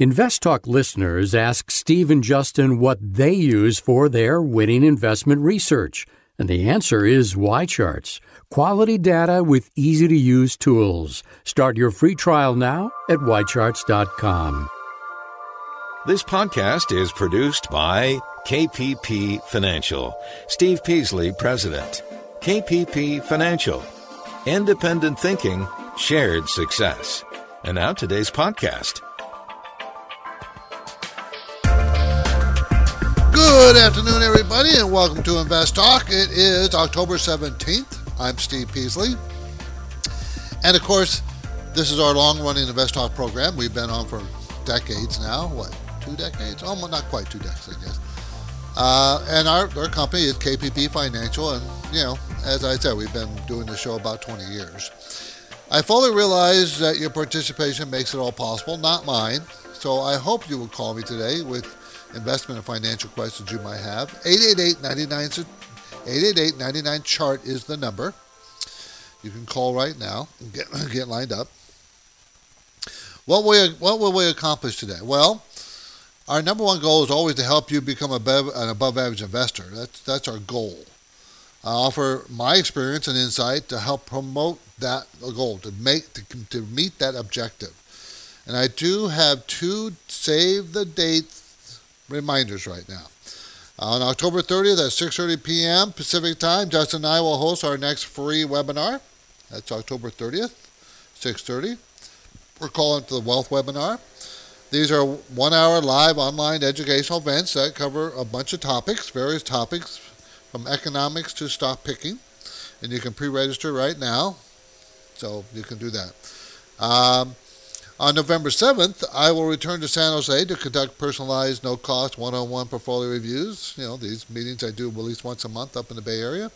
Invest Talk listeners ask Steve and Justin what they use for their winning investment research, and the answer is YCharts, quality data with easy-to-use tools. Start your free trial now at YCharts.com. This podcast is produced by KPP Financial. Steve Peasley, President. KPP Financial. Independent thinking, shared success. And now today's podcast. Good afternoon, everybody, and welcome to Invest Talk. It is October 17th. I'm Steve Peasley. And, of course, this is our long-running Invest Talk program. We've been on for decades now. Two decades? Almost, not quite 2 decades, I guess. And our company is KPP Financial. And, you know, as I said, we've been doing this show about 20 years. I fully realize that your participation makes it all possible, not mine. So I hope you will call me today with investment and financial questions you might have. 888-99-CHART is the number. You can call right now and get lined up. What will we accomplish today? Well, our number one goal is always to help you become an above-average investor. That's our goal. I offer my experience and insight to help promote that goal, to meet that objective. And I do have 2 save-the-date reminders right now. On October 30th at 6:30 p.m. Pacific Time, Justin and I will host our next free webinar. That's October 30th, 6:30. We're calling it the Wealth Webinar. These are 1-hour live online educational events that cover a bunch of topics, various topics, from economics to stock picking. And you can pre-register right now, so you can do that. On November 7th, I will return to San Jose to conduct personalized, no-cost, one-on-one portfolio reviews. You know, these meetings I do at least once a month up in the Bay Area.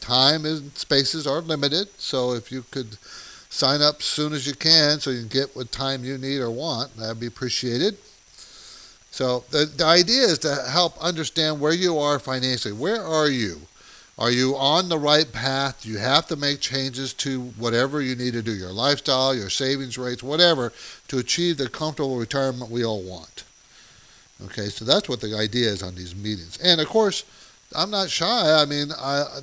Time and spaces are limited, so if you could sign up as soon as you can so you can get what time you need or want, that would be appreciated. So the idea is to help understand where you are financially. Where are you? Are you on the right path? You have to make changes to whatever you need to do, your lifestyle, your savings rates, whatever, to achieve the comfortable retirement we all want. Okay, so that's what the idea is on these meetings. And, of course, I'm not shy. I mean,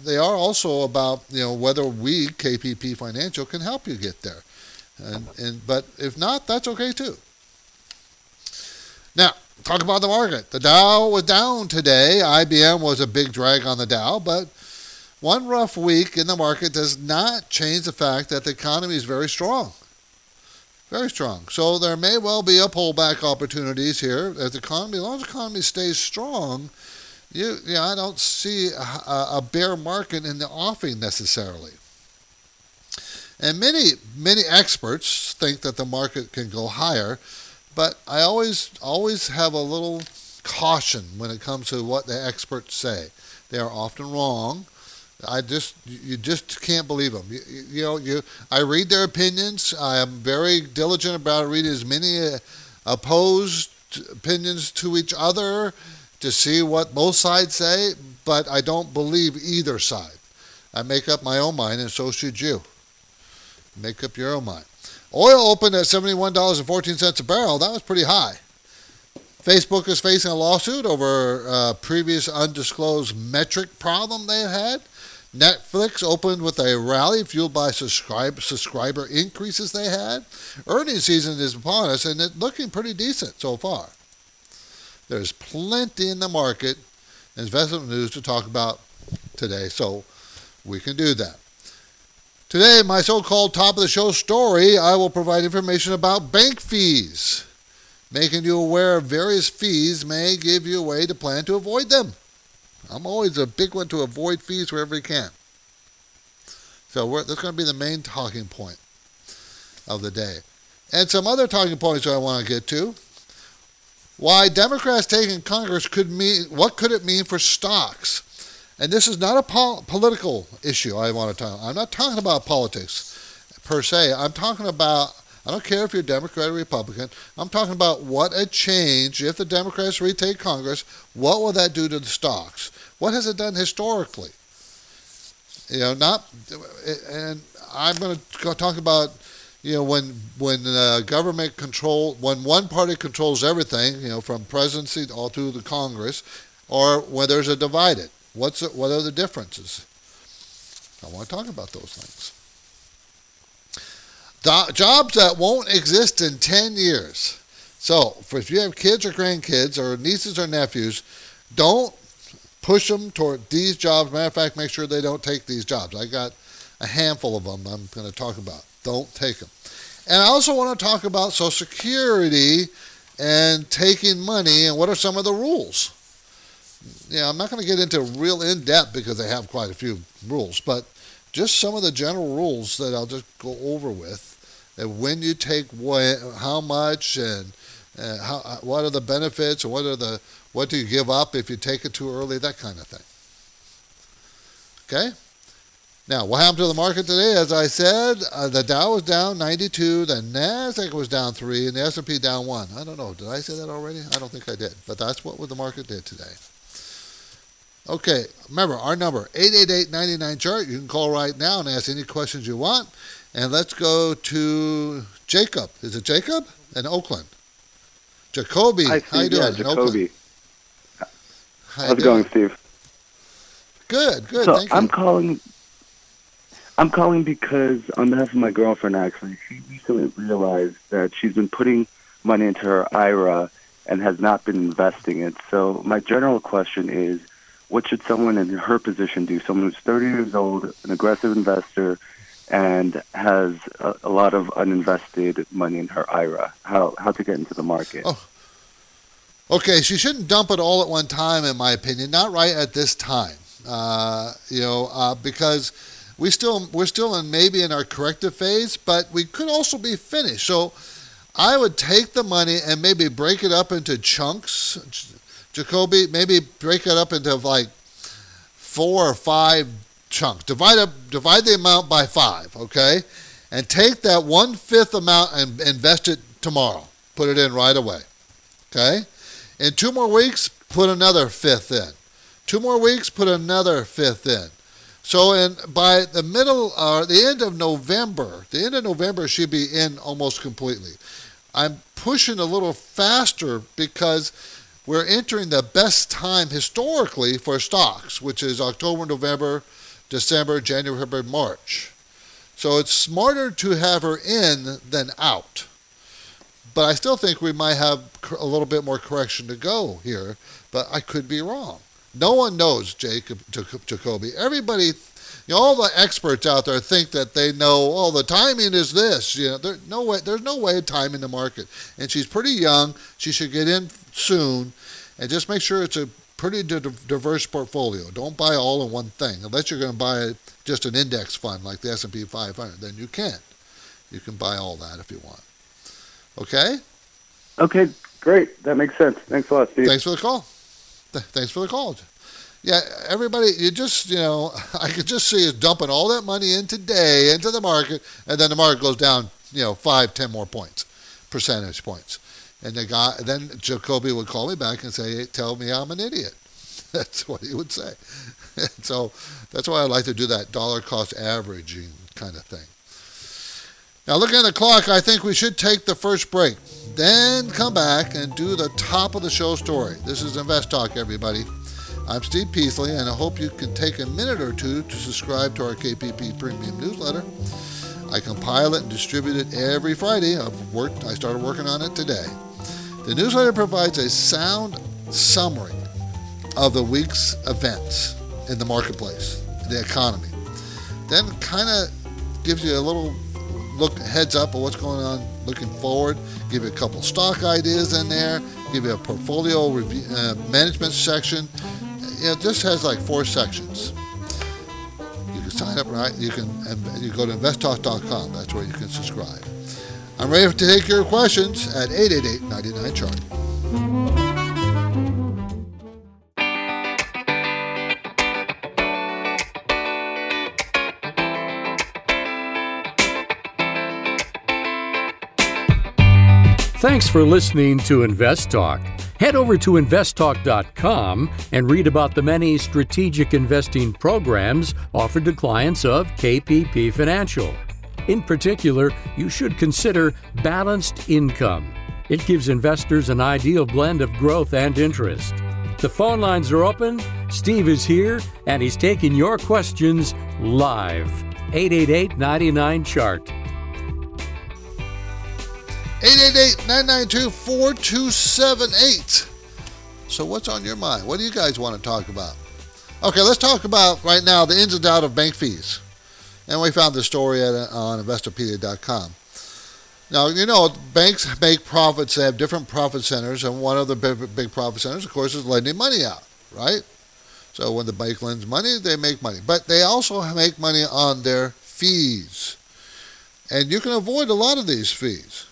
they are also about, you know, whether we, KPP Financial, can help you get there. But if not, that's okay, too. Now, talk about the market. The Dow was down today. IBM was a big drag on the Dow, but one rough week in the market does not change the fact that the economy is very strong. Very strong. So there may well be a pullback opportunities here. As long as the economy stays strong, I don't see a bear market in the offing necessarily. And many experts think that the market can go higher. But I always have a little caution when it comes to what the experts say. They are often wrong. You just can't believe them. I read their opinions. I am very diligent about reading as many opposed opinions to each other to see what both sides say. But I don't believe either side. I make up my own mind, and so should you. Make up your own mind. Oil opened at $71.14 a barrel. That was pretty high. Facebook is facing a lawsuit over a previous undisclosed metric problem they had. Netflix opened with a rally fueled by subscriber increases they had. Earnings season is upon us, and it's looking pretty decent so far. There's plenty in the market and investment news to talk about today, so we can do that. Today, my so-called top-of-the-show story, I will provide information about bank fees. Making you aware of various fees may give you a way to plan to avoid them. I'm always a big one to avoid fees wherever you can. So that's going to be the main talking point of the day. And some other talking points that I want to get to. Why Democrats taking Congress could mean, what could it mean for stocks? And this is not a political issue I want to talk about. I'm not talking about politics per se. I'm talking about, I don't care if you're Democrat or Republican, I'm talking about what a change, if the Democrats retake Congress, what will that do to the stocks? What has it done historically? You know, and I'm going to talk about you know, when government control, when one party controls everything, you know, from presidency all through the Congress, or when there's a divided, what are the differences? I want to talk about those things. Jobs that won't exist in 10 years. So, if you have kids or grandkids or nieces or nephews, don't push them toward these jobs. Matter of fact, make sure they don't take these jobs. I got a handful of them I'm going to talk about. Don't take them. And I also want to talk about Social Security and taking money and what are some of the rules. Yeah, I'm not going to get into real in-depth because they have quite a few rules, but just some of the general rules that I'll just go over with. And when you take what, how much, and what are the benefits, or what do you give up if you take it too early, that kind of thing. Okay? Now, what happened to the market today? As I said, the Dow was down 92, the Nasdaq was down 3, and the S&P down 1. I don't know. Did I say that already? I don't think I did. But that's what the market did today. Okay, remember, our number, 888-99-CHART. You can call right now and ask any questions you want. And let's go to Jacob. Is it Jacob? In Oakland. Jacoby, how you doing? Yeah, Jacoby. How's it going, Steve? Good, so thank you. I'm calling because on behalf of my girlfriend, actually, she recently realized that she's been putting money into her IRA and has not been investing it. So my general question is, what should someone in her position do? Someone who's 30 years old, an aggressive investor, and has a lot of uninvested money in her IRA. How to get into the market? Oh. Okay, she shouldn't dump it all at one time, in my opinion. Not right at this time, because we're still in maybe in our corrective phase, but we could also be finished. So I would take the money and maybe break it up into chunks, Jacoby. Maybe break it up into like 4 or 5. Chunk. Divide the amount by 5, okay? And take that 1/5 amount and invest it tomorrow. Put it in right away, okay? In 2 more weeks, put another 1/5 in. 2 more weeks, put another 1/5 in. So by the middle or the end of November should be in almost completely. I'm pushing a little faster because we're entering the best time historically for stocks, which is October, November, December, January, February, March. So it's smarter to have her in than out. But I still think we might have a little bit more correction to go here, but I could be wrong. No one knows, Jacoby. Everybody, all the experts out there think that they know, the timing is this. There's no way of timing the market. And she's pretty young. She should get in soon and just make sure it's a pretty diverse portfolio. Don't buy all in one thing. Unless you're going to buy just an index fund like the S&P 500, then you can. You can buy all that if you want. Okay? Okay, great. That makes sense. Thanks a lot, Steve. Thanks for the call. Thanks for the call. Yeah, everybody, I could just see you dumping all that money in today into the market, and then the market goes down, 5, 10 more points, percentage points. And then Jacoby would call me back and say, tell me I'm an idiot. That's what he would say. And so that's why I like to do that dollar cost averaging kind of thing. Now looking at the clock, I think we should take the first break. Then come back and do the top of the show story. This is Invest Talk, everybody. I'm Steve Peasley, and I hope you can take a minute or two to subscribe to our KPP Premium newsletter. I compile it and distribute it every Friday. I started working on it today. The newsletter provides a sound summary of the week's events in the marketplace, the economy. Then kind of gives you a little heads up of what's going on looking forward, give you a couple stock ideas in there, give you a portfolio review, management section. This has like 4 sections. You can sign up, right? You go to investtalk.com. That's where you can subscribe. I'm ready to take your questions at 888-99-CHART. Thanks for listening to Invest Talk. Head over to investtalk.com and read about the many strategic investing programs offered to clients of KPP Financial. In particular, you should consider balanced income. It gives investors an ideal blend of growth and interest. The phone lines are open. Steve is here, and he's taking your questions live. 888-99-CHART. 888-992-4278. So what's on your mind? What do you guys want to talk about? Okay, let's talk about right now the ins and outs of bank fees. And we found this story on Investopedia.com. Now, you know, banks make profits. They have different profit centers. And one of the big profit centers, of course, is lending money out, right? So when the bank lends money, they make money. But they also make money on their fees. And you can avoid a lot of these fees.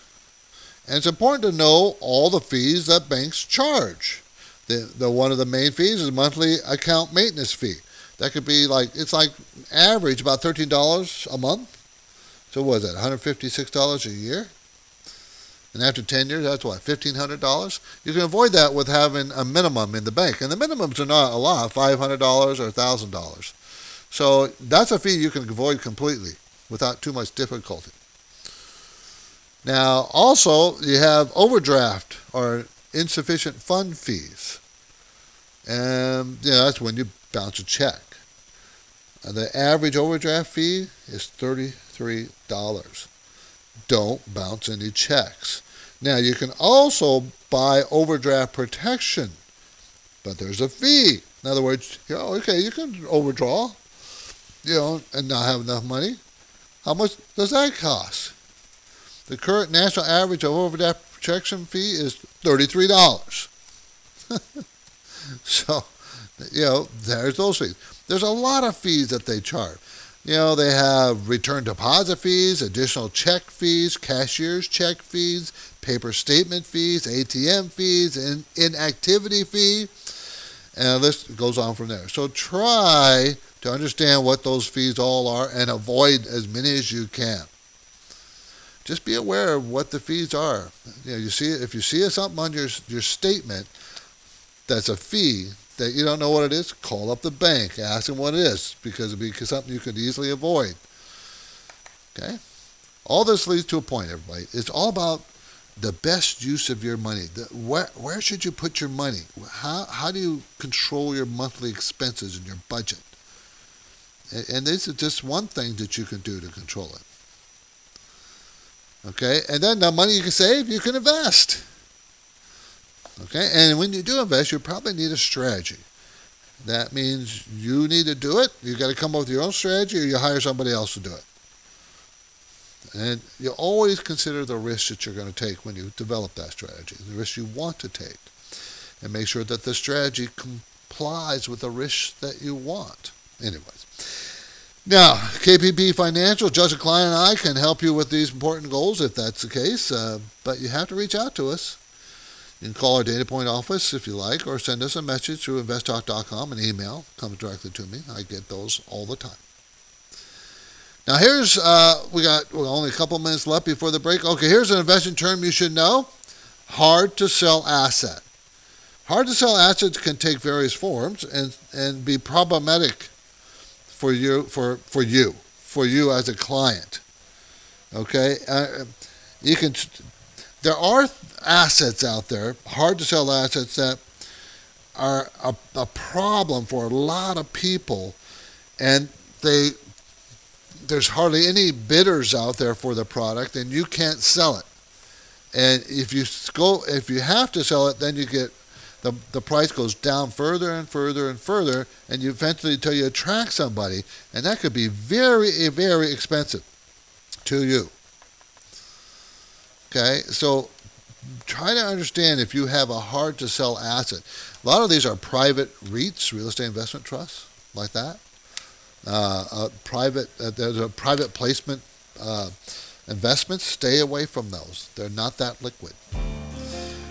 And it's important to know all the fees that banks charge. The one of the main fees is monthly account maintenance fee. That could be like, it's like average about $13 a month. So what is that, $156 a year? And after 10 years, that's what, $1,500? You can avoid that with having a minimum in the bank. And the minimums are not a lot, $500 or $1,000. So that's a fee you can avoid completely without too much difficulty. Now, also, you have overdraft or insufficient fund fees. And you know, that's when you bounce a check. The average overdraft fee is $33. Don't bounce any checks. Now, you can also buy overdraft protection, but there's a fee. In other words, you know, okay, you can overdraw, you know, and not have enough money. How much does that cost? The current national average of overdraft protection fee is $33. So, you know, there's those fees. There's a lot of fees that they charge. You know, they have return deposit fees, additional check fees, cashier's check fees, paper statement fees, ATM fees, inactivity fee, and the list goes on from there. So try to understand what those fees all are and avoid as many as you can. Just be aware of what the fees are. You know, if you see something on your statement that's a fee that you don't know what it is, call up the bank, ask them what it is, because it'd be something you could easily avoid. Okay? All this leads to a point, everybody. It's all about the best use of your money. Where should you put your money? How do you control your monthly expenses and your budget? And this is just one thing that you can do to control it. Okay? And then the money you can save, you can invest. Okay, and when you do invest, you probably need a strategy. That means you need to do it. You got to come up with your own strategy, or you hire somebody else to do it. And you always consider the risks that you're going to take when you develop that strategy, the risks you want to take, and make sure that the strategy complies with the risks that you want. Anyways, now KPP Financial, Justin Klein, and I can help you with these important goals if that's the case. But you have to reach out to us. You can call our Data Point office if you like, or send us a message through investtalk.com. An email comes directly to me. I get those all the time. Now here's, we got only a couple minutes left before the break. Okay, here's an investing term you should know. Hard to sell asset. Hard to sell assets can take various forms and be problematic for you as a client. Okay, you can. There are assets out there, hard to sell assets, that are a problem for a lot of people, and there's hardly any bidders out there for the product, and you can't sell it. And if you have to sell it, then you get the price goes down further and further and further, and you eventually, until you attract somebody, and that could be very, very expensive to you. Okay, so try to understand if you have a hard-to-sell asset. A lot of these are private REITs, real estate investment trusts, like that. There's a private placement investments. Stay away from those. They're not that liquid.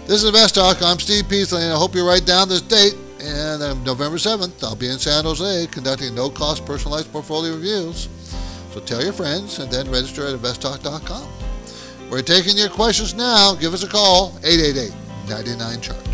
This is Invest Talk. I'm Steve Peasley, and I hope you write down this date. And on November 7th, I'll be in San Jose conducting no-cost personalized portfolio reviews. So tell your friends, and then register at investtalk.com. We're taking your questions now. Give us a call, 888-99-CHART.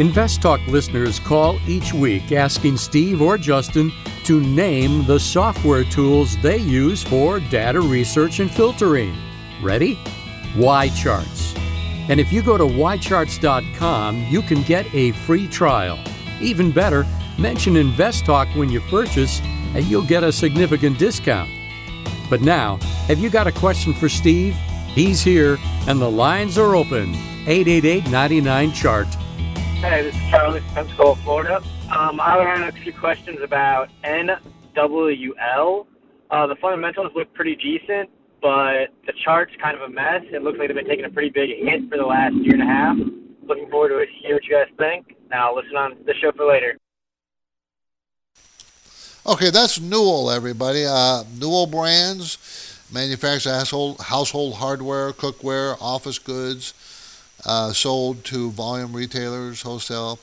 Invest Talk listeners call each week asking Steve or Justin to name the software tools they use for data research and filtering. Ready? YCharts. And if you go to YCharts.com, you can get a free trial. Even better, mention Invest Talk when you purchase, and you'll get a significant discount. But now, have you got a question for Steve? He's here, and the lines are open. 888-99-CHART. Hey, this is Charlie from Pensacola, Florida. I have a few questions about NWL. The fundamentals look pretty decent, but the chart's kind of a mess. It looks like they've been taking a pretty big hit for the last year and a half. Looking forward to hearing what you guys think. Now, listen on the show for later. Okay, that's Newell, everybody. Newell Brands manufactures household hardware, cookware, office goods, sold to volume retailers, wholesale.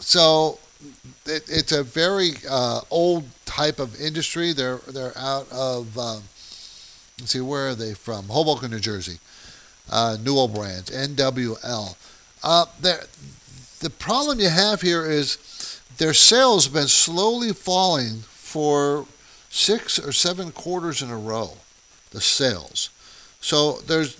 So it's a very old type of industry. They're out of let's see, where are they from? Hoboken, New Jersey. Newell Brands, NWL. The problem you have here is their sales have been slowly falling for 6 or 7 quarters in a row, the sales. So there's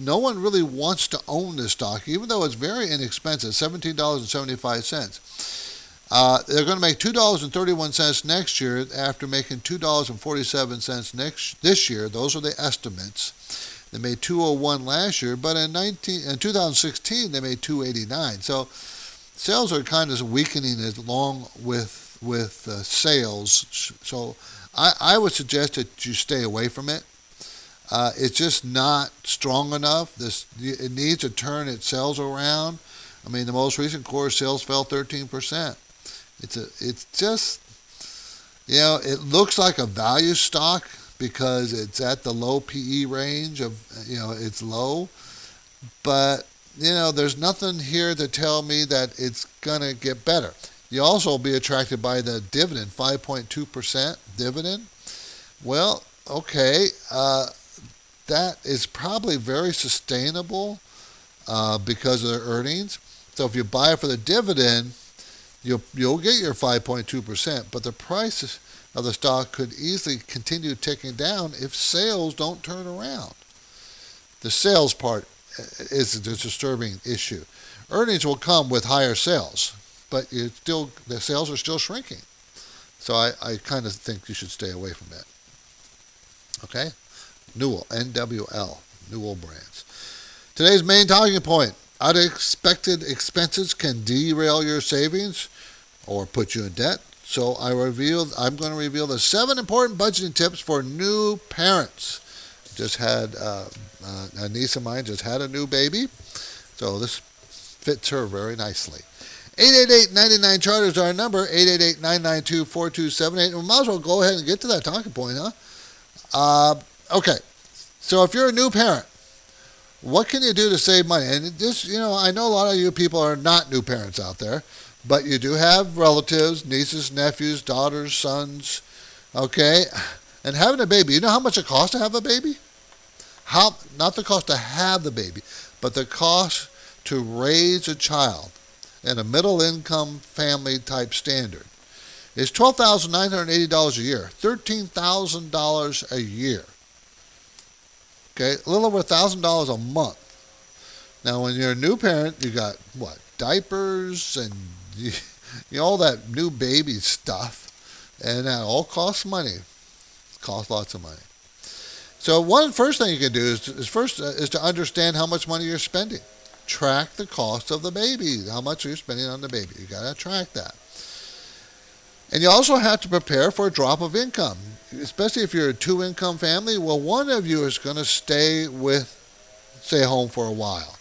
no one really wants to own this stock, even though it's very inexpensive, $17.75. They're going to make $2.31 next year after making $2.47 this year. Those are the estimates. They made $2.01 last year, but in 2016 they made $2.89. So sales are kind of weakening along with sales, so I would suggest that you stay away from it. It's just not strong enough. It needs to turn its sales around. I mean, the most recent quarter sales fell 13%. It's just, you know, it looks like a value stock because it's at the low PE range of, you know, it's low, but you know, there's nothing here to tell me that it's going to get better. You also will be attracted by the dividend, 5.2% dividend. Well, okay, that is probably very sustainable because of their earnings. So if you buy for the dividend, you'll get your 5.2%, but the price of the stock could easily continue ticking down if sales don't turn around. The sales part is a disturbing issue. Earnings will come with higher sales, but the sales are still shrinking. So I kind of think you should stay away from that. Okay? Newell, NWL, Newell Brands. Today's main talking point: unexpected expenses can derail your savings or put you in debt. So I'm going to reveal the 7 important budgeting tips for new parents. Just had a niece of mine just had a new baby, so this fits her very nicely. 888-99-CHART is our number, 888-992-4278. We might as well go ahead and get to that talking point, huh? Okay, so if you're a new parent, what can you do to save money? And this, you know, I know a lot of you people are not new parents out there, but you do have relatives, nieces, nephews, daughters, sons, okay? And having a baby, you know how much it costs to have a baby? Not the cost to have the baby, but the cost to raise a child in a middle-income family type standard is $12,980 a year, $13,000 a year. Okay, a little over $1,000 a month. Now, when you're a new parent, you got what? Diapers and you know, all that new baby stuff, and that all costs money. Cost lots of money. So first thing you can do is to understand how much money you're spending. Track the cost of the baby. How much are you spending on the baby? You got to track that. And you also have to prepare for a drop of income, especially if you're a 2-income family. Well, one of you is going to stay home for a while,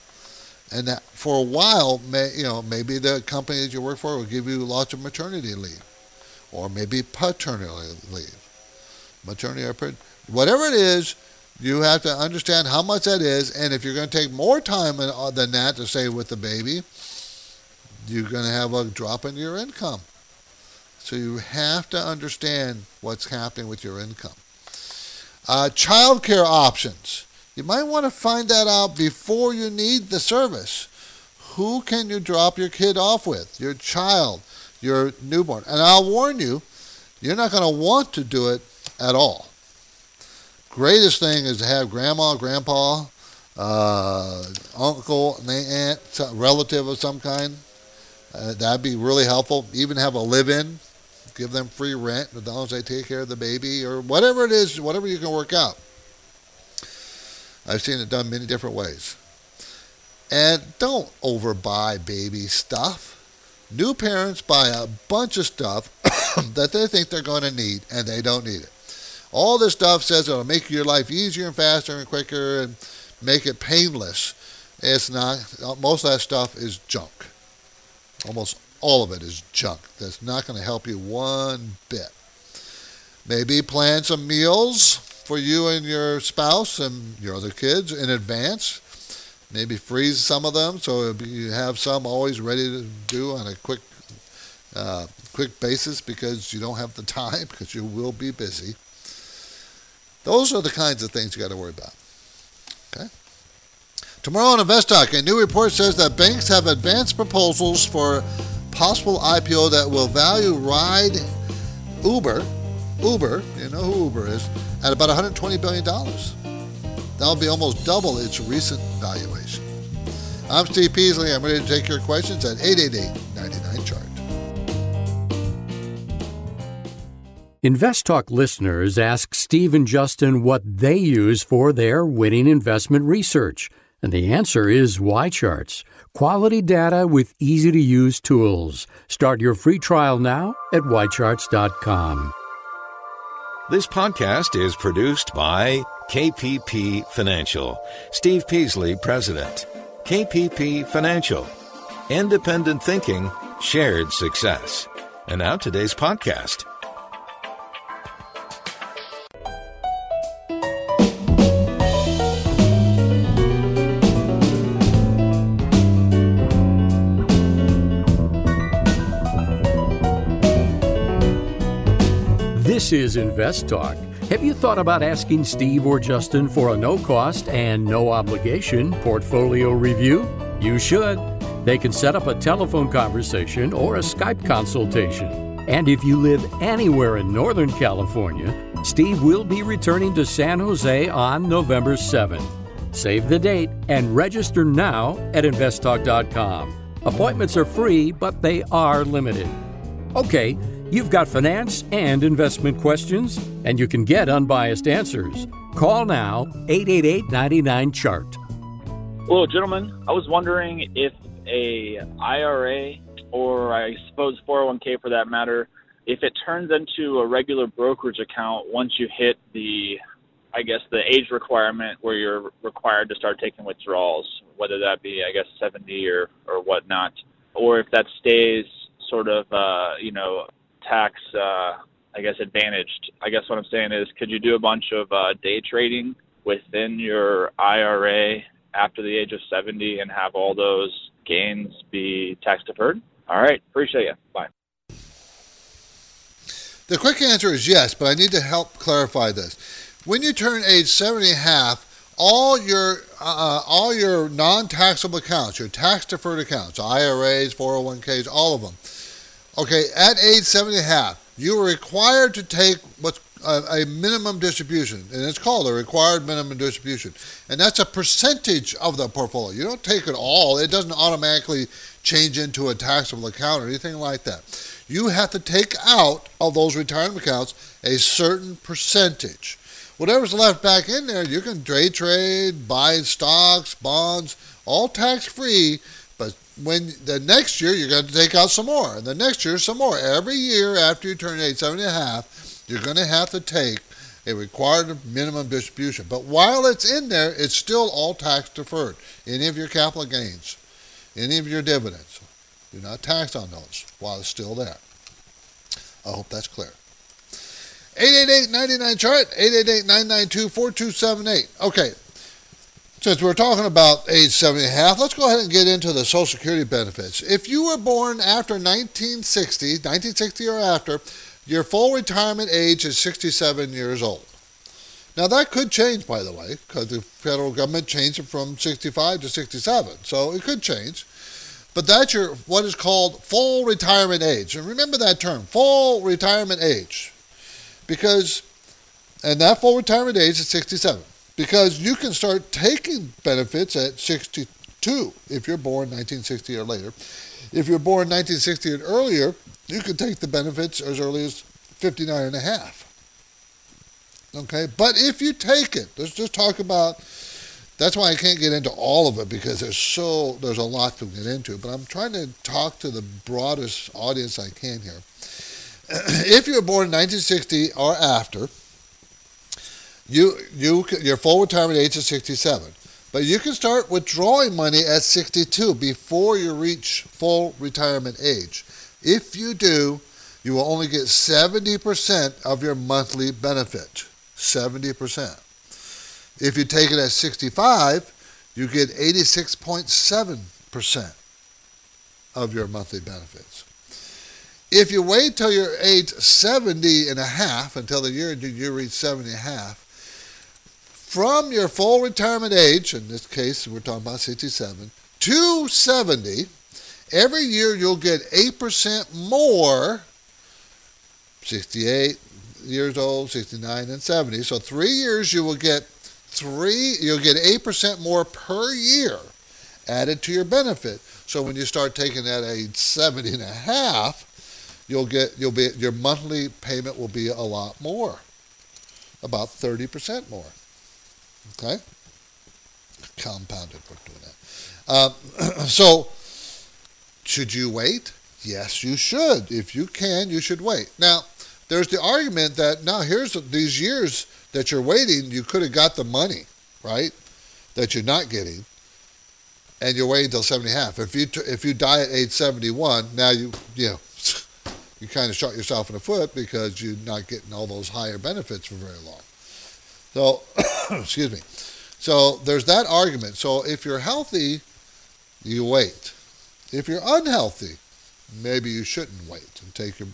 and that for a while, maybe the company that you work for will give you lots of maternity leave, or maybe paternity leave. Maternity or whatever it is, you have to understand how much that is, and if you're going to take more time than that to stay with the baby, you're going to have a drop in your income. So you have to understand what's happening with your income. Child care options. You might want to find that out before you need the service. who can you drop your kid off with? Your child, your newborn. And I'll warn you, you're not going to want to do it at all. Greatest thing is to have grandma, grandpa, uncle, aunt, relative of some kind. That'd be really helpful. Even have a live-in. Give them free rent as long as they take care of the baby or whatever it is, whatever you can work out. I've seen it done many different ways. And don't overbuy baby stuff. New parents buy a bunch of stuff that they think they're going to need, and they don't need it. All this stuff says it'll make your life easier and faster and quicker and make it painless. It's not. Most of that stuff is junk. Almost all of it is junk. That's not going to help you one bit. Maybe plan some meals for you and your spouse and your other kids in advance. Maybe freeze some of them so you have some always ready to do on a quick basis because you don't have the time because you will be busy. Those are the kinds of things you got to worry about. Okay. Tomorrow on Invest Talk, a new report says that banks have advanced proposals for possible IPO that will value ride Uber, you know who Uber is, at about $120 billion. That'll be almost double its recent valuation. I'm Steve Peasley. I'm ready to take your questions at 888-99-CHART. InvestTalk listeners ask Steve and Justin what they use for their winning investment research. And the answer is YCharts. Quality data with easy-to-use tools. Start your free trial now at YCharts.com. This podcast is produced by KPP Financial. Steve Peasley, President. KPP Financial. Independent thinking, shared success. And now today's podcast. This is Invest Talk. Have you thought about asking Steve or Justin for a no-cost and no-obligation portfolio review? You should. They can set up a telephone conversation or a Skype consultation. And if you live anywhere in Northern California, Steve will be returning to San Jose on November 7th. Save the date and register now at investtalk.com. Appointments are free, but they are limited. Okay, you've got finance and investment questions, and you can get unbiased answers. Call now, 888-99-CHART. Hello, gentlemen. I was wondering if a IRA, or I suppose 401k for that matter, if it turns into a regular brokerage account once you hit the age requirement where you're required to start taking withdrawals, whether that be, 70 or whatnot, or if that stays sort of, tax, advantaged. I guess what I'm saying is, could you do a bunch of day trading within your IRA after the age of 70 and have all those gains be tax deferred? All right. Appreciate you. Bye. The quick answer is yes, but I need to help clarify this. When you turn age 70 and a half, all your non-taxable accounts, your tax deferred accounts, IRAs, 401ks, all of them, okay, at age 70 and a half, you are required to take what's a minimum distribution, and it's called a required minimum distribution. And that's a percentage of the portfolio. You don't take it all. It doesn't automatically change into a taxable account or anything like that. You have to take out of those retirement accounts a certain percentage. Whatever's left back in there, you can trade, buy stocks, bonds, all tax-free. When the next year, you're going to take out some more. And the next year, some more. Every year after you turn age 70 and a half, you're going to have to take a required minimum distribution. But while it's in there, it's still all tax deferred. Any of your capital gains, any of your dividends, you're not taxed on those while it's still there. I hope that's clear. 888-99-CHART, 888-992-4278. Okay. Since we're talking about age 70 and a half, let's go ahead and get into the Social Security benefits. If you were born after 1960 or after, your full retirement age is 67 years old. Now, that could change, by the way, because the federal government changed it from 65 to 67, so it could change. But that's your what is called full retirement age. And remember that term, full retirement age. Because, and that full retirement age is 67. Because you can start taking benefits at 62 if you're born 1960 or later. If you're born 1960 and earlier, you could take the benefits as early as 59 and a half. Okay, but if you take it, let's just talk about, that's why I can't get into all of it because there's a lot to get into, but I'm trying to talk to the broadest audience I can here. If you're born in 1960 or after, your full retirement age is 67, but you can start withdrawing money at 62 before you reach full retirement age. If you do, you will only get 70% of your monthly benefit. 70%. If you take it at 65, you get 86.7% of your monthly benefits. If you wait till you're age 70 and a half, until the year you reach 70 and a half, from your full retirement age, in this case we're talking about 67, to 70, every year you'll get 8% more, 68 years old, 69, and 70. So 3 years you will get you'll get 8% more per year added to your benefit. So when you start taking that age 70 and a half, your monthly payment will be a lot more, about 30% more. Okay, compounded for doing that. So should you wait? Yes, you should. If you can, you should wait. Now, there's the argument that now here's these years that you're waiting, you could have got the money, right? That you're not getting, and you're waiting until 70 and a half. If you die at age 71, now you kind of shot yourself in the foot because you're not getting all those higher benefits for very long. So, excuse me. So there's that argument. So if you're healthy, you wait. If you're unhealthy, maybe you shouldn't wait and take your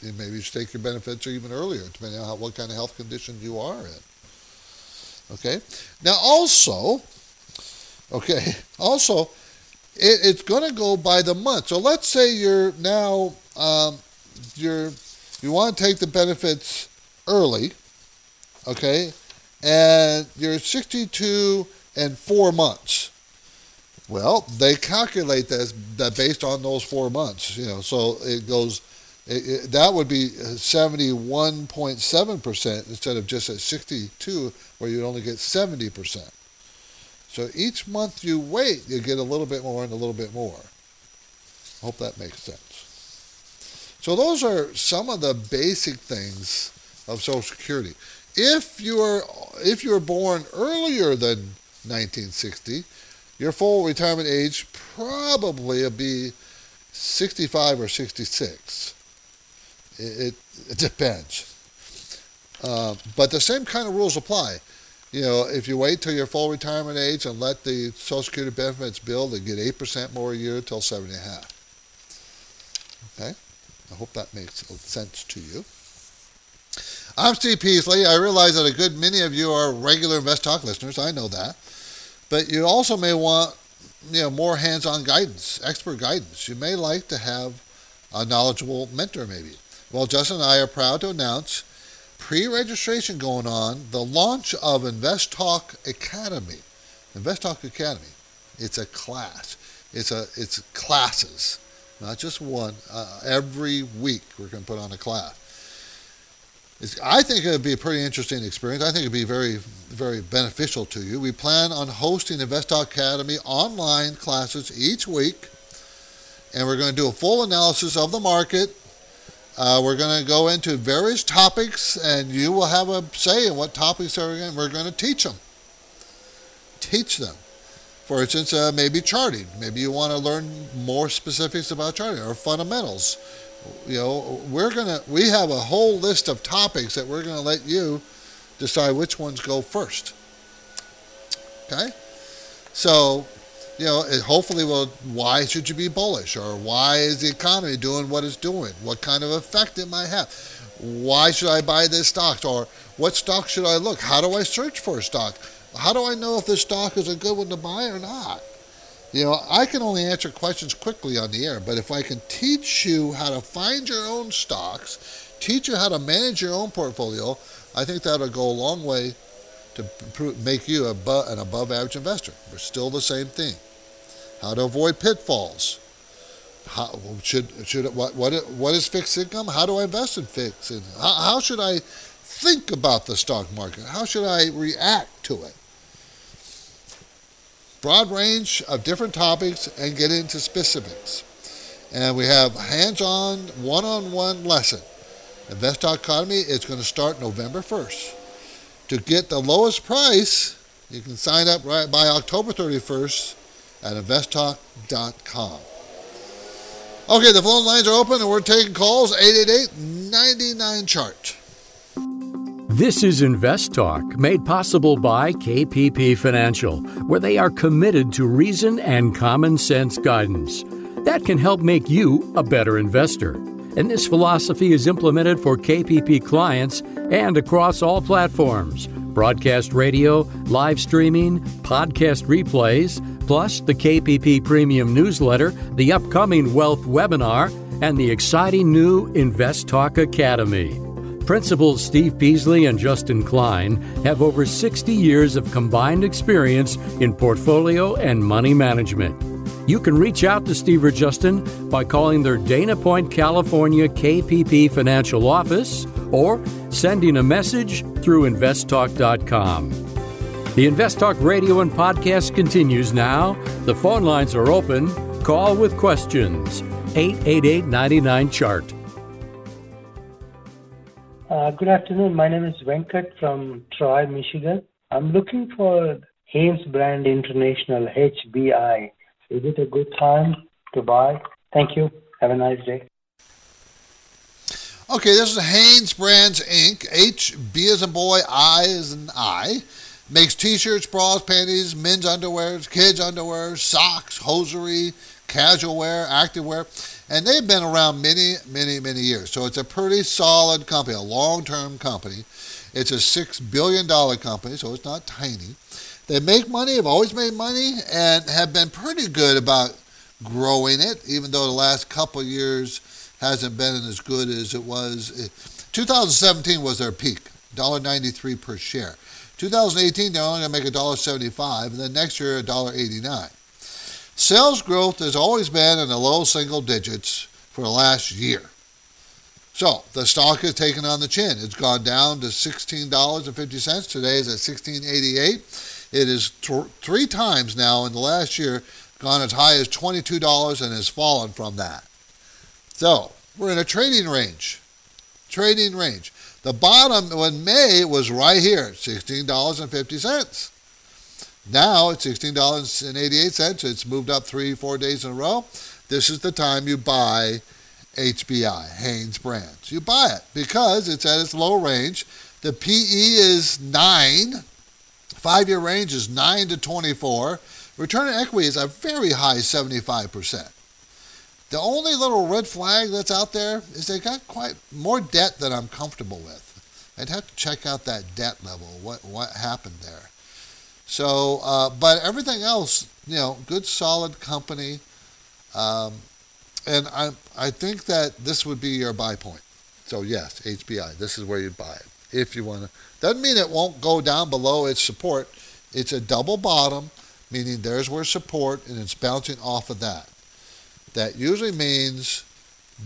benefits even earlier, depending on what kind of health condition you are in. Okay. Now also, it's going to go by the month. So let's say you're now you want to take the benefits early, okay, and you're 62 and 4 months. Well, they calculate that based on those 4 months, so it goes, that would be 71.7% instead of just at 62 where you'd only get 70%. So each month you wait, you get a little bit more and a little bit more. I hope that makes sense. So those are some of the basic things of Social Security. If you were born earlier than 1960, your full retirement age probably will be 65 or 66. It depends. But the same kind of rules apply. If you wait till your full retirement age and let the Social Security benefits build, they get 8% more a year till 7.5. Okay? I hope that makes sense to you. I'm Steve Peasley. I realize that a good many of you are regular Invest Talk listeners. I know that. But you also may want, more hands-on guidance, expert guidance. You may like to have a knowledgeable mentor, maybe. Well, Justin and I are proud to announce pre-registration going on, the launch of Invest Talk Academy. Invest Talk Academy. It's a class. It's classes, not just one. Every week we're going to put on a class. I think it would be a pretty interesting experience. I think it would be very, very beneficial to you. We plan on hosting Invest Talk Academy online classes each week, and we're going to do a full analysis of the market. We're going to go into various topics, and you will have a say in what topics are in. We're going to teach them. For instance, maybe charting. Maybe you want to learn more specifics about charting or fundamentals. We have a whole list of topics that we're going to let you decide which ones go first. Okay? So, hopefully why should you be bullish? Or why is the economy doing what it's doing? What kind of effect it might have? Why should I buy this stock? Or what stock should I look? How do I search for a stock? How do I know if this stock is a good one to buy or not? You know, I can only answer questions quickly on the air, but if I can teach you how to find your own stocks, teach you how to manage your own portfolio, I think that'll go a long way to make you an above-average investor. We're still the same thing. How to avoid pitfalls. How should what is fixed income? How do I invest in fixed income? How should I think about the stock market? How should I react to it? Broad range of different topics and get into specifics. And we have hands-on, one-on-one lesson. Invest Talk Academy is going to start November 1st. To get the lowest price, you can sign up right by October 31st at investtalk.com. Okay, the phone lines are open and we're taking calls, 888-99-CHART. This is Invest Talk, made possible by KPP Financial, where they are committed to reason and common sense guidance. That can help make you a better investor. And this philosophy is implemented for KPP clients and across all platforms, broadcast radio, live streaming, podcast replays, plus the KPP Premium newsletter, the upcoming Wealth webinar, and the exciting new Invest Talk Academy. Principals Steve Peasley and Justin Klein have over 60 years of combined experience in portfolio and money management. You can reach out to Steve or Justin by calling their Dana Point, California KPP Financial office or sending a message through investtalk.com. The InvestTalk radio and podcast continues now. The phone lines are open. Call with questions. 888-99-CHART. Good afternoon. My name is Venkat from Troy, Michigan. I'm looking for Hanes Brand International, HBI. Is it a good time to buy? Thank you. Have a nice day. Okay, this is Hanes Brands Inc. HB as in boy, I as in I. Makes t-shirts, bras, panties, men's underwears, kids' underwear, socks, hosiery, casual wear, active wear. And they've been around many, many, many years. So it's a pretty solid company, a long-term company. It's a $6 billion company, so it's not tiny. They make money, have always made money, and have been pretty good about growing it, even though the last couple of years hasn't been as good as it was. 2017 was their peak, $1.93 per share. 2018, they're only going to make $1.75, and then next year, $1.89. Sales growth has always been in the low single digits for the last year. So the stock has taken on the chin. It's gone down to $16.50. Today is at $16.88. It is three times now in the last year, gone as high as $22 and has fallen from that. So we're in a trading range. Trading range. The bottom in May was right here, $16.50. Now it's $16.88. It's moved up 3-4 days in a row. This is the time you buy HBI, Hanes Brands. You buy it because it's at its low range. The PE is 9. 5-year range is 9 to 24. Return on equity is a very high 75%. The only little red flag that's out there is they got quite more debt than I'm comfortable with. I'd have to check out that debt level, what happened there. So, but everything else, you know, good, solid company. And I think that this would be your buy point. So, yes, HBI, this is where you buy it if you want to. Doesn't mean it won't go down below its support. It's a double bottom, meaning there's where support, and it's bouncing off of that. That usually means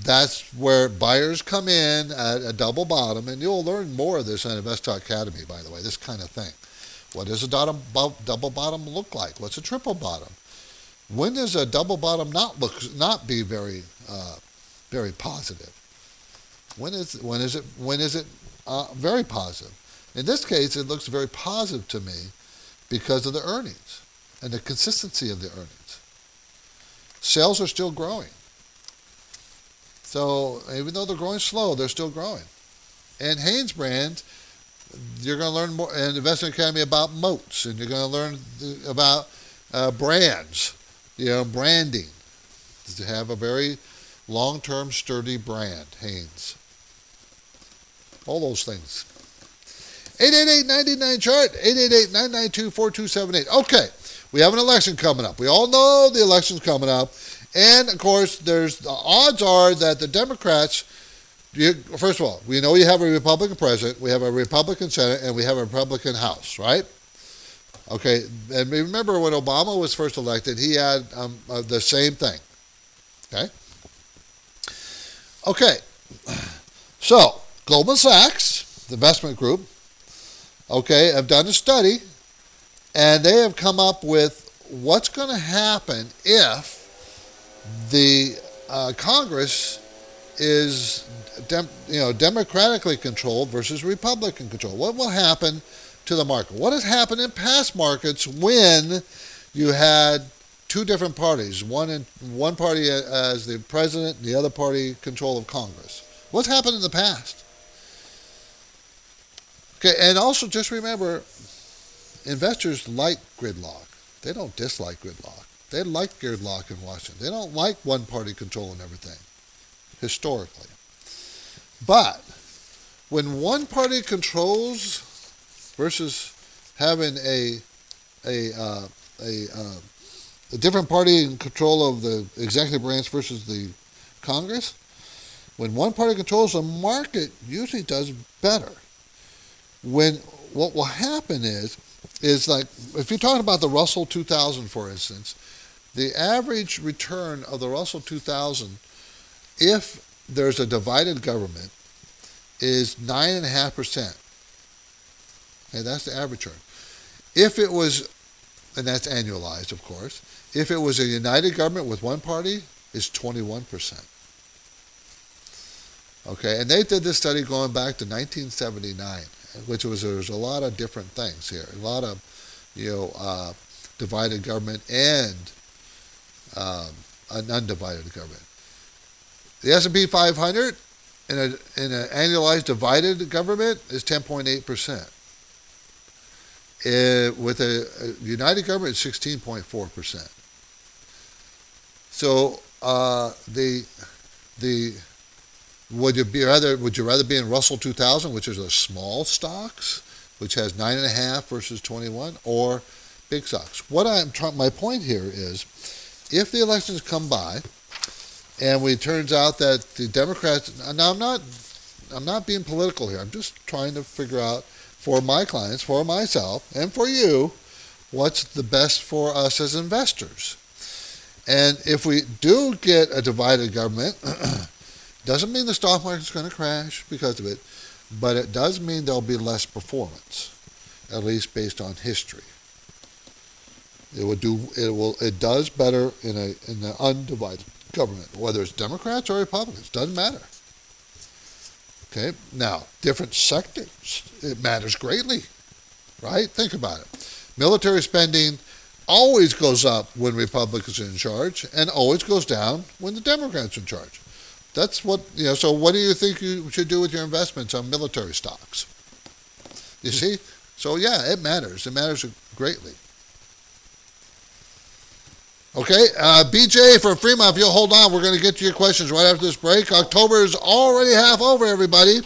that's where buyers come in at a double bottom, and you'll learn more of this on Investor Academy, by the way, this kind of thing. What does a double bottom look like? What's a triple bottom? When does a double bottom not be very positive? When is it very positive? In this case, it looks very positive to me because of the earnings and the consistency of the earnings. Sales are still growing, so even though they're growing slow, they're still growing. And Hanes Brands. You're going to learn more in Investment Academy about moats, and you're going to learn about brands, you know, branding. To have a very long-term, sturdy brand, Hanes. All those things. 888-99-CHART, 888-992-4278. Okay, We have an election coming up. We all know the election's coming up. And, of course, there's the odds are that the Democrats, first of all, we know you have a Republican president, we have a Republican Senate, and we have a Republican House, right? Okay, and remember when Obama was first elected, he had the same thing, okay? Okay, so Goldman Sachs, the investment group, okay, have done a study, and they have come up with what's going to happen if the Congress is democratically controlled versus Republican controlled. What will happen to the market? What has happened in past markets when you had two different parties, one party as the president and the other party control of Congress? What's happened in the past? Okay, and also just remember, investors like gridlock. They don't dislike gridlock. They like gridlock in Washington. They don't like one party control and everything, historically. But when one party controls versus having a different party in control of the executive branch versus the Congress, when one party controls, the market usually does better. When what will happen is like if you're talking about the Russell 2000, for instance, the average return of the Russell 2000, if there's a divided government, is 9.5%. Okay, that's the average return. If it was, and that's annualized, of course, if it was a united government with one party, it's 21%. Okay, and they did this study going back to 1979, which was there's a lot of different things here, a lot of divided government and an undivided government. The S&P 500 in an annualized divided government is 10.8%. With a united government, it's 16.4%. So would you rather be in Russell 2000, which is a small stocks, which has 9.5 versus 21, or big stocks? My point here is, if the elections come by, and it turns out that the Democrats, now I'm not being political here. I'm just trying to figure out for my clients, for myself, and for you, what's the best for us as investors. And if we do get a divided government, doesn't mean the stock market's going to crash because of it, but it does mean there'll be less performance, at least based on history. It does better in an undivided government, whether it's Democrats or Republicans, doesn't matter. Okay, now different sectors, it matters greatly, right? Think about it. Military spending always goes up when Republicans are in charge, and always goes down when the Democrats are in charge. That's what, so what do you think you should do with your investments on military stocks? You see? So yeah, it matters. It matters greatly. Okay, BJ from Fremont, if you'll hold on, we're going to get to your questions right after this break. October is already half over, everybody.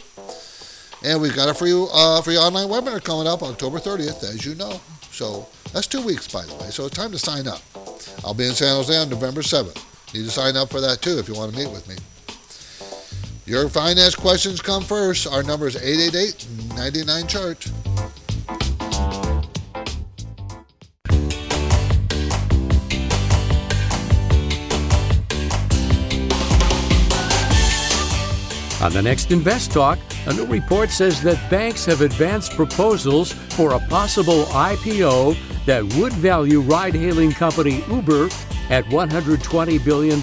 And we've got a free online webinar coming up October 30th, as you know. So that's 2 weeks, by the way. So it's time to sign up. I'll be in San Jose on November 7th. You need to sign up for that, too, if you want to meet with me. Your finance questions come first. Our number is 888-99-CHART. On the next Invest Talk, a new report says that banks have advanced proposals for a possible IPO that would value ride-hailing company Uber at $120 billion.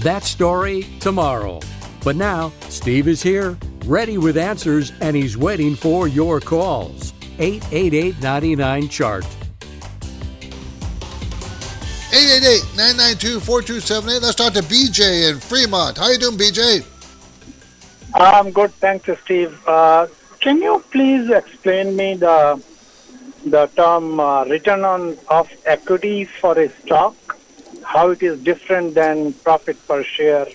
That story tomorrow. But now, Steve is here, ready with answers, and he's waiting for your calls. 888-99-CHART. 888-992-4278. Let's talk to BJ in Fremont. How you doing, BJ? I'm good, thanks, Steve. Can you please explain me the term return on of equity for a stock, how it is different than profit per share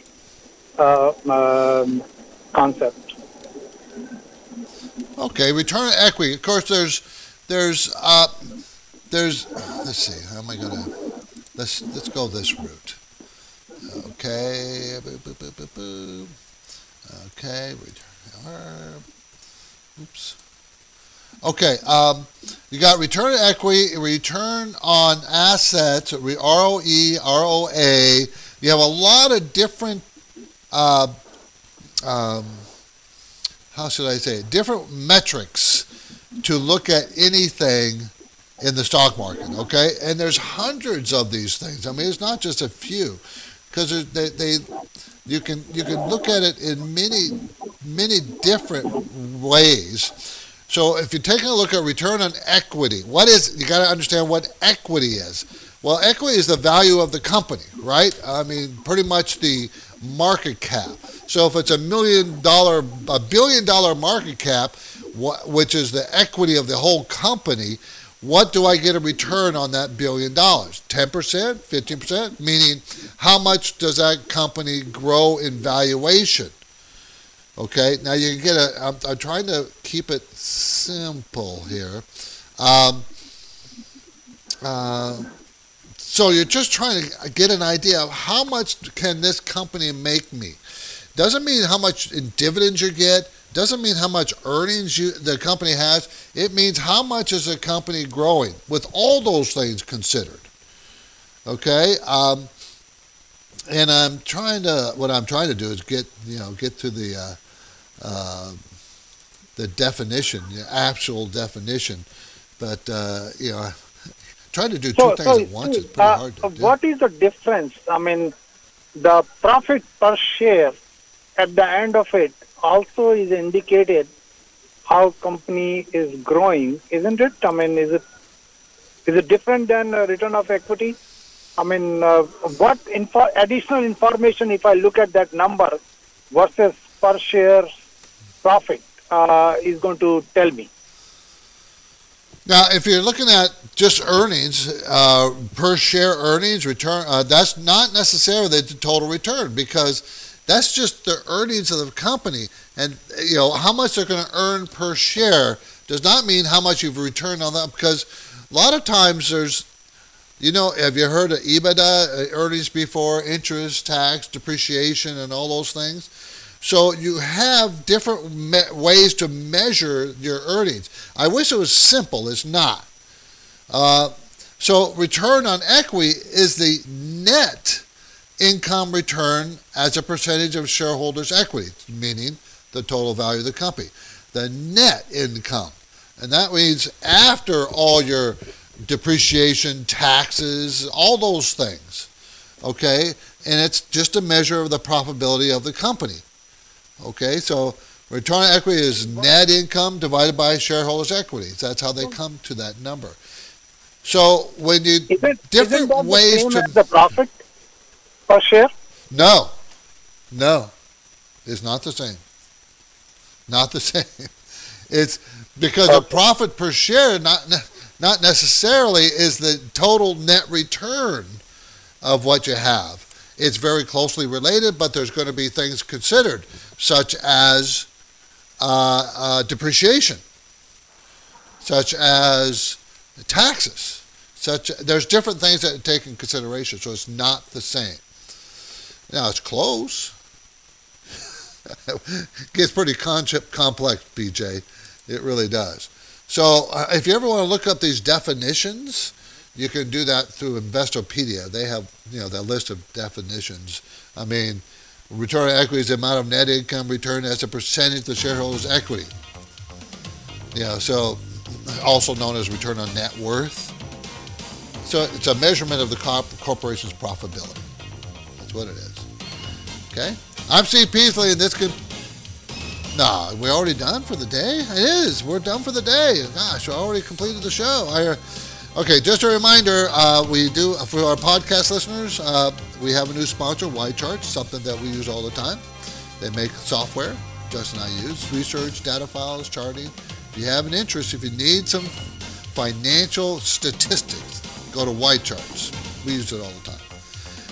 concept? Okay, return on equity. Of course, there's there's, let's see, how am I gonna, let's go this route. Okay, okay, oops. Okay, you got return on equity, return on assets, ROE, ROA. You have a lot of different, how should I say it? Different metrics to look at anything in the stock market, okay? And there's hundreds of these things. I mean, it's not just a few, because you can look at it in many different ways. So if you're taking a look at return on equity, what is, you got to understand what equity is. Well, equity is the value of the company, right? I mean, pretty much the market cap. So if it's $1 billion market cap, which is the equity of the whole company, what do I get a return on that $1 billion? 10%, 15%? Meaning, how much does that company grow in valuation? Okay, now you can get a, I'm trying to keep it simple here. So you're just trying to get an idea of how much can this company make me. Doesn't mean how much in dividends you get. Doesn't mean how much earnings the company has. It means how much is the company growing with all those things considered. Okay, and I'm trying to, what I'm trying to do is get to the definition, the actual definition, but trying to do two things at once is pretty hard to do. What is the difference? I mean, the profit per share at the end of it also is indicated how company is growing, isn't it? I mean, is it different than return of equity? I mean, what additional information, if I look at that number versus per share profit, is going to tell me? Now, if you're looking at just earnings, per share earnings, return, that's not necessarily the total return, because that's just the earnings of the company. And, you know, how much they're going to earn per share does not mean how much you've returned on that, because a lot of times there's, you know, have you heard of EBITDA, earnings before interest, tax, depreciation, and all those things? So you have different ways to measure your earnings. I wish it was simple. It's not. So return on equity is the net income return as a percentage of shareholders' equity, meaning the total value of the company, the net income. And that means after all your depreciation, taxes, all those things, okay? And it's just a measure of the profitability of the company, okay? So return on equity is net income divided by shareholders' equity. That's how they come to that number. So when you different ways to the profit per share? No, it's not the same. Not the same. It's because a profit per share not necessarily is the total net return of what you have. It's very closely related, but there's going to be things considered, such as depreciation, such as taxes. There's different things that take in consideration, so it's not the same. Now, it's close. It gets pretty complex, BJ. It really does. So if you ever want to look up these definitions, you can do that through Investopedia. They have, the list of definitions. I mean, return on equity is the amount of net income returned as a percentage of shareholders' equity. So also known as return on net worth. So it's a measurement of the corporation's profitability. That's what it is. Okay? I'm Steve Peasley, and this could... No, we're already done for the day? It is. We're done for the day. Gosh, I already completed the show. Okay, just a reminder, for our podcast listeners, we have a new sponsor, YCharts, something that we use all the time. They make software, Justin and I use, research, data files, charting. If you have an interest, if you need some financial statistics, go to YCharts. We use it all the time.